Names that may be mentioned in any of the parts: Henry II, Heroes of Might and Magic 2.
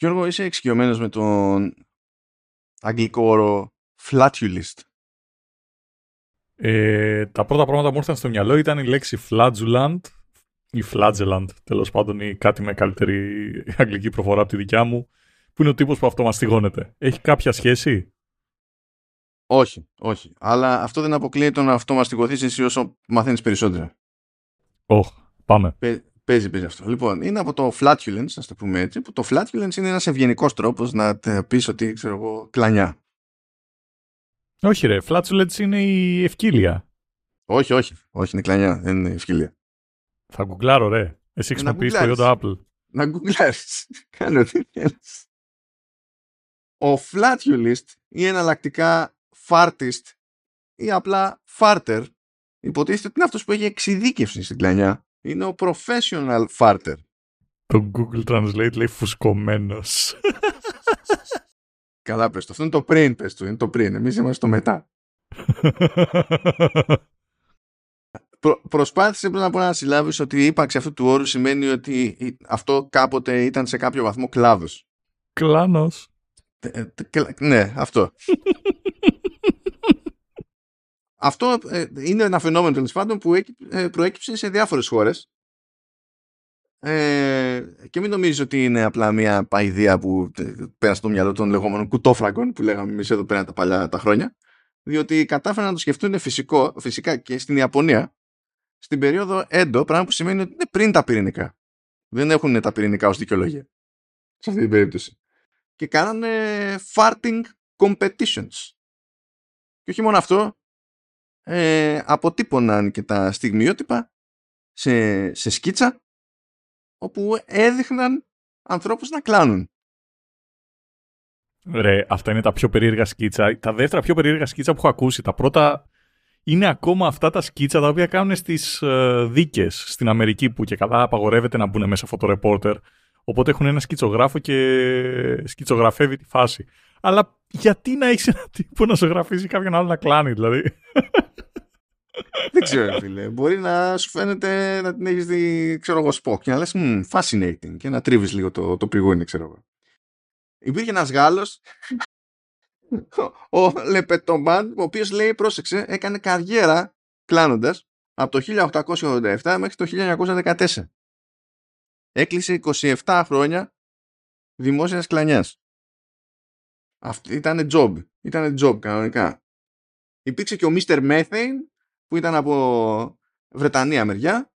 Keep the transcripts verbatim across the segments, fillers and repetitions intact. Γιώργο, είσαι εξοικειωμένος με τον αγγλικό όρο flatulist? Ε, τα πρώτα πράγματα που μου ήρθαν στο μυαλό ήταν η λέξη flagellant ή flagellant, τέλος πάντων, ή κάτι με καλύτερη αγγλική προφορά από τη δικιά μου, που είναι ο τύπος που αυτομαστιγώνεται. Έχει κάποια σχέση? Όχι, όχι. Αλλά αυτό δεν αποκλείει το να αυτομαστιγωθείς εσύ όσο μαθαίνεις περισσότερα. Ωχ, oh, πάμε. Πε, παίζει, παίζει αυτό. Λοιπόν, είναι από το flatulence, ας το πούμε έτσι, που το flatulence είναι ένας ευγενικός τρόπος να πεις ότι, ξέρω εγώ, κλανιά. Όχι ρε, flatulence είναι η ευκύλια. Όχι, όχι. Όχι, είναι κλανιά, δεν είναι ευκύλια. Θα γκουγκλάρω ρε. Εσύ χρησιμοποιείς το Ιόντα Apple. Να γκουγκλάρεις. Κάνω τι θέλεις. Ο flatulist ή εναλλακτικά fartist ή απλά farter υποτίθεται ότι είναι αυτός που έχει εξειδίκευση στην κλανιά. Είναι ο professional farter. Το Google Translate λέει φουσκωμένος. Καλά πες το. Αυτό είναι το πριν πες του. Είναι το πριν. Εμείς είμαστε το μετά. Προ, προσπάθησε πριν από να συλλάβεις ότι η ύπαρξη αυτού του όρου σημαίνει ότι αυτό κάποτε ήταν σε κάποιο βαθμό κλάδος. Κλάνος. Ε, τε, ναι, αυτό. Αυτό ε, είναι ένα φαινόμενο τέλος πάντων που ε, προέκυψε σε διάφορες χώρες. Ε, και μην νομίζεις ότι είναι απλά μια ιδέα που πέρασε το μυαλό των λεγόμενων κουτόφραγκων που λέγαμε εμείς εδώ πέρα τα παλιά τα χρόνια. Διότι κατάφεραν να το σκεφτούν φυσικό, φυσικά και στην Ιαπωνία στην περίοδο Έντο, πράγμα που σημαίνει ότι είναι πριν τα πυρηνικά. Δεν έχουν τα πυρηνικά ως δικαιολογία σε αυτή την περίπτωση. Και κάνανε farting competitions. Και όχι μόνο αυτό, ε, αποτύπωναν και τα στιγμιότυπα σε, σε σκίτσα όπου έδειχναν ανθρώπους να κλάνουν. Ρε, αυτά είναι τα πιο περίεργα σκίτσα. Τα δεύτερα πιο περίεργα σκίτσα που έχω ακούσει. Τα πρώτα είναι ακόμα αυτά τα σκίτσα τα οποία κάνουν στις ε, δίκες στην Αμερική που και καλά απαγορεύεται να μπουν μέσα φωτορεπόρτερ. Οπότε έχουν ένα σκιτσογράφο και σκιτσογραφεύει τη φάση. Αλλά γιατί να έχεις έναν τύπο να ζωγραφίζει κάποιον άλλο να κλάνει, δηλαδή? Δεν ξέρω, φίλε. Μπορεί να σου φαίνεται να την έχεις δει, ξέρω εγώ, σποκ και να λες fascinating και να τρίβεις λίγο το, το πριγούνι, ξέρω εγώ. Υπήρχε ένας Γάλλος, ο Le Pétomane, ο οποίος λέει, πρόσεξε, έκανε καριέρα κλάνοντας από το χίλια οκτακόσια ογδόντα επτά μέχρι το χίλια εννιακόσια δεκατέσσερα. Έκλεισε είκοσι επτά χρόνια δημόσιας κλανιάς. Αυτή ήτανε job. Ήτανε job κανονικά. Υπήρξε και ο μίστερ Methane που ήταν από Βρετανία μεριά,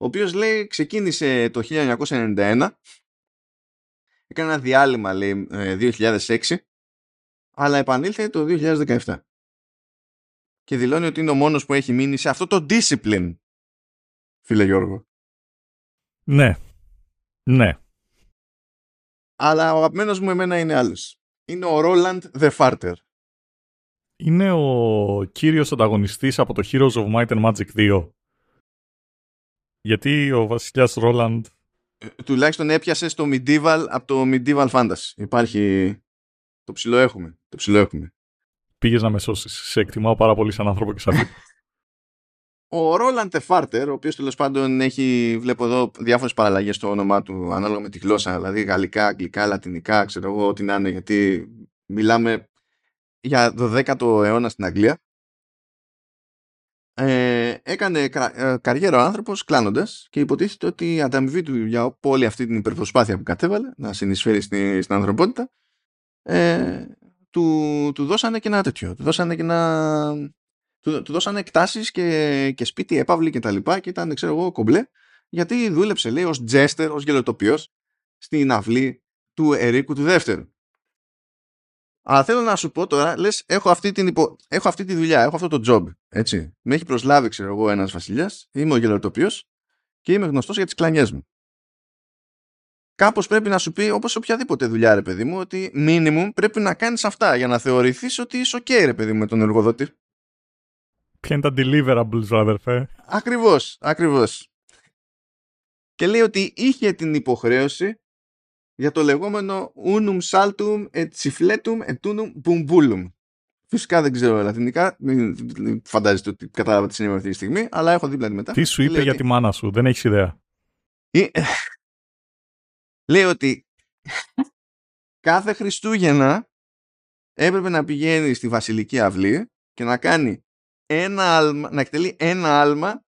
ο οποίος λέει ξεκίνησε το χίλια εννιακόσια ενενήντα ένα. Έκανε ένα διάλειμμα, λέει, δύο χιλιάδες έξι, αλλά επανήλθε το δύο χιλιάδες δεκαεπτά. Και δηλώνει ότι είναι ο μόνος που έχει μείνει σε αυτό το discipline, φίλε Γιώργο. Ναι. Ναι. Αλλά ο αγαπημένος μου εμένα είναι άλλος. Είναι ο Roland the Farter. Είναι ο κύριος ανταγωνιστής από το Heroes of Might and Magic δύο. Γιατί ο βασιλιάς Roland... Τουλάχιστον έπιασε στο medieval από το medieval fantasy. Υπάρχει... Το ψηλό έχουμε. Το ψηλό έχουμε. Πήγες να με σώσεις. Σε εκτιμάω πάρα πολύ σαν άνθρωπο και σαν τύπο. Ο Roland the Farter, ο οποίος τέλος πάντων έχει, βλέπω εδώ, διάφορες παραλλαγές στο όνομά του ανάλογα με τη γλώσσα, δηλαδή γαλλικά, αγγλικά, λατινικά, ξέρω εγώ ό,τι να είναι, γιατί μιλάμε για δωδέκατο αιώνα στην Αγγλία. Ε, έκανε καριέρα ο άνθρωπος κλάνοντας και υποτίθεται ότι η ανταμοιβή του για όλη αυτή την υπερπροσπάθεια που κατέβαλε να συνεισφέρει στην, στην ανθρωπότητα ε, του, του δώσανε και ένα τέτοιο, του δώσανε και ένα... Του, του δώσανε εκτάσεις και, και σπίτι, έπαυλη και τα λοιπά και ήταν, ξέρω εγώ, κομπλέ, γιατί δούλεψε, λέει, ως τζέστερ, ως γελοτοποιός στην αυλή του Ερίκου του Δεύτερου. Αλλά θέλω να σου πω τώρα, λες, έχω αυτή, την υπο... έχω αυτή τη δουλειά, έχω αυτό το job, έτσι. Με έχει προσλάβει, ξέρω εγώ, ένας βασιλιάς, είμαι ο γελοτοποιός και είμαι γνωστός για τις κλανιές μου. Κάπως πρέπει να σου πει, όπως οποιαδήποτε δουλειά, ρε παιδί μου, ότι minimum πρέπει να κάνεις αυτά για να θεωρηθείς ότι είσαι ok, ρε παιδί μου, με τον εργοδότη. Ποια είναι τα deliverables, αδερφέ? Ακριβώς, ακριβώς. Και λέει ότι είχε την υποχρέωση για το λεγόμενο unum saltum et siffletum et unum bumbulum. Φυσικά δεν ξέρω λατινικά, μην φαντάζεστε ότι κατάλαβα τι συνέβη αυτή τη στιγμή, αλλά έχω δίπλα τη μετά. Τι σου είπε λέει για ότι... τη μάνα σου, δεν έχεις ιδέα. Λέει ότι κάθε Χριστούγεννα έπρεπε να πηγαίνει στη Βασιλική Αυλή και να κάνει ένα άλμα, να εκτελεί ένα άλμα,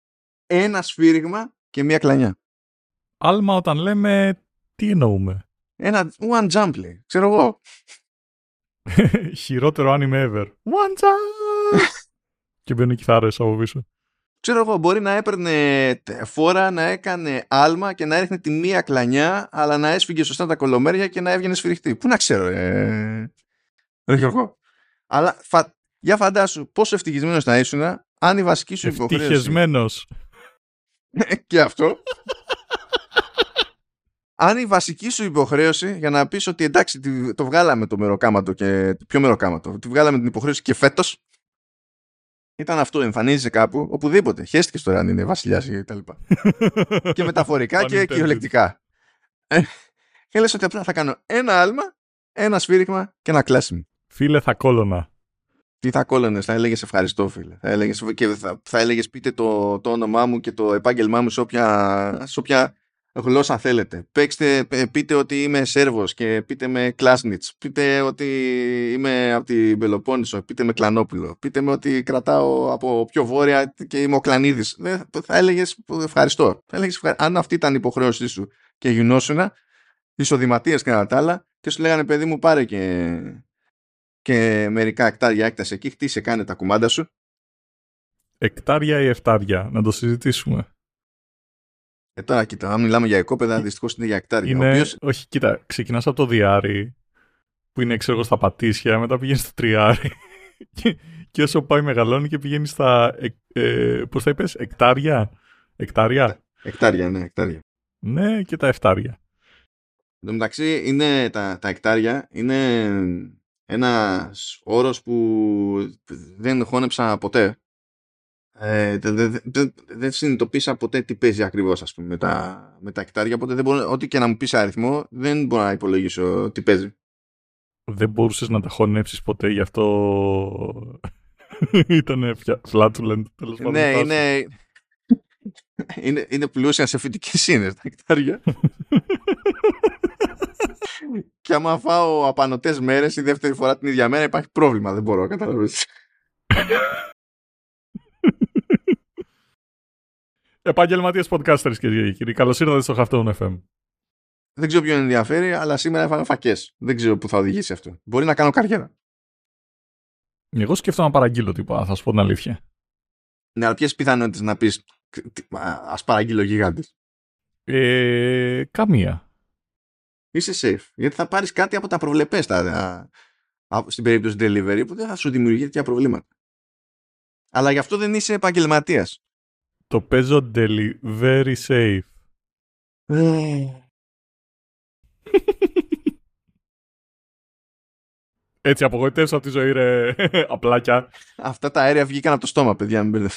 ένα σφύριγμα και μία κλανιά. Άλμα όταν λέμε, τι εννοούμε? Ένα one jump λέει, ξέρω εγώ. Χειρότερο anime ever. One jump! Και μπαίνουν κιθάρες από πίσω. Ξέρω εγώ, μπορεί να έπαιρνε φόρα, να έκανε άλμα και να έριχνε τη μία κλανιά, αλλά να έσφυγε σωστά τα κολομέρια και να έβγαινε σφυριχτή. Πού να ξέρω, ε... εγώ. Αλλά φα... για φαντάσου πόσο ευτυχισμένος να ήσουν αν η βασική σου υποχρέωση... Ευτυχισμένος. Και αυτό. Αν η βασική σου υποχρέωση, για να πεις ότι εντάξει το βγάλαμε το μεροκάματο και... Ποιο μεροκάματο? Τη βγάλαμε την υποχρέωση και φέτος. Ήταν αυτό, εμφανίζεσαι κάπου, οπουδήποτε. Χαίστηκες τώρα αν είναι βασιλιάς και τα λοιπά. Και μεταφορικά και κυριολεκτικά. Και λες ότι απλά θα κάνω ένα άλμα, ένα σφύριγμα και ένα κλάσιμο. Φίλε, θα κόλωνα. Τι θα κόλωνες, θα έλεγες ευχαριστώ φίλε. Θα έλεγες, και θα, θα έλεγες πείτε το, το όνομά μου και το επάγγελμά μου σε όποια, σε όποια γλώσσα θέλετε. Παίξτε, πείτε ότι είμαι Σέρβος και πείτε με Κλάσνιτς. Πείτε ότι είμαι από την Πελοπόννησο, πείτε με Κλανόπουλο. Πείτε με ότι κρατάω από πιο βόρεια και είμαι ο Κλανίδης. Θα έλεγες ευχαριστώ. Θα έλεγες, αν αυτή ήταν η υποχρέωσή σου και γινόσουνα, ισοδηματίες και τα άλλα, και σου λέγανε παιδί μου πάρε και... και μερικά εκτάρια έκταση εκεί, χτίσε, κάνε τα κουμάντα σου. Εκτάρια ή εφτάρια, να το συζητήσουμε. Ε, τώρα κοίτα, αν μιλάμε για οικόπεδα, δυστυχώς είναι για εκτάρια. Είναι... Οποίος... Όχι, κοίτα, ξεκινάς από το διάρι, που είναι ξέρω στα Πατήσια, μετά πηγαίνεις στο τριάρι και, και όσο πάει μεγαλώνει και πηγαίνεις στα, ε, ε, πώς θα είπες, εκτάρια. Εκτάρια, εκτάρια ναι, εκτάρια. Ναι, και τα εφτάρια. Εν τω μεταξύ, είναι τα, τα εκτάρια, είναι... Ένας όρος που δεν χώνεψα ποτέ. Ε, δεν δε, δε, δε συνειδητοποίησα ποτέ τι παίζει ακριβώς, ας πούμε, με τα, με τα εκτάρια. Οπότε δεν μπορώ, ό,τι και να μου πεις αριθμό, δεν μπορώ να υπολογίσω τι παίζει. Δεν μπορούσες να τα χωνέψεις ποτέ, γι' αυτό ήτανε flatulent. Ναι, είναι... είναι, είναι πλούσια σε φυτικές ίνες τα εκτάρια. Και άμα φάω απανωτές μέρες ή δεύτερη φορά την ίδια μέρα υπάρχει πρόβλημα, δεν μπορώ, καταλαβαίνεις. Επαγγελματίες podcasters, κυρίες και κύριοι, καλώς ήρθατε στο Χαυτόν εφ εμ. Δεν ξέρω ποιον ενδιαφέρει, αλλά σήμερα έφαγα φακές. Δεν ξέρω που θα οδηγήσει αυτό. Μπορεί να κάνω καριέρα. Εγώ σκέφτομαι να παραγγείλω τίποτα, θα σου πω την αλήθεια. Ναι, αλλά ποιες πιθανότητες να πεις ας παραγγείλω γιγάντες? Ε, καμία. Είσαι safe. Γιατί θα πάρεις κάτι από τα προβλεπές τα, α, στην περίπτωση delivery που δεν θα σου δημιουργεί τέτοια προβλήματα. Αλλά γι' αυτό δεν είσαι επαγγελματίας. Το παίζω delivery safe. Έτσι απογοητεύσω από τη ζωή ρε απλάκια. Αυτά τα αέρια βγήκαν από το στόμα παιδιά.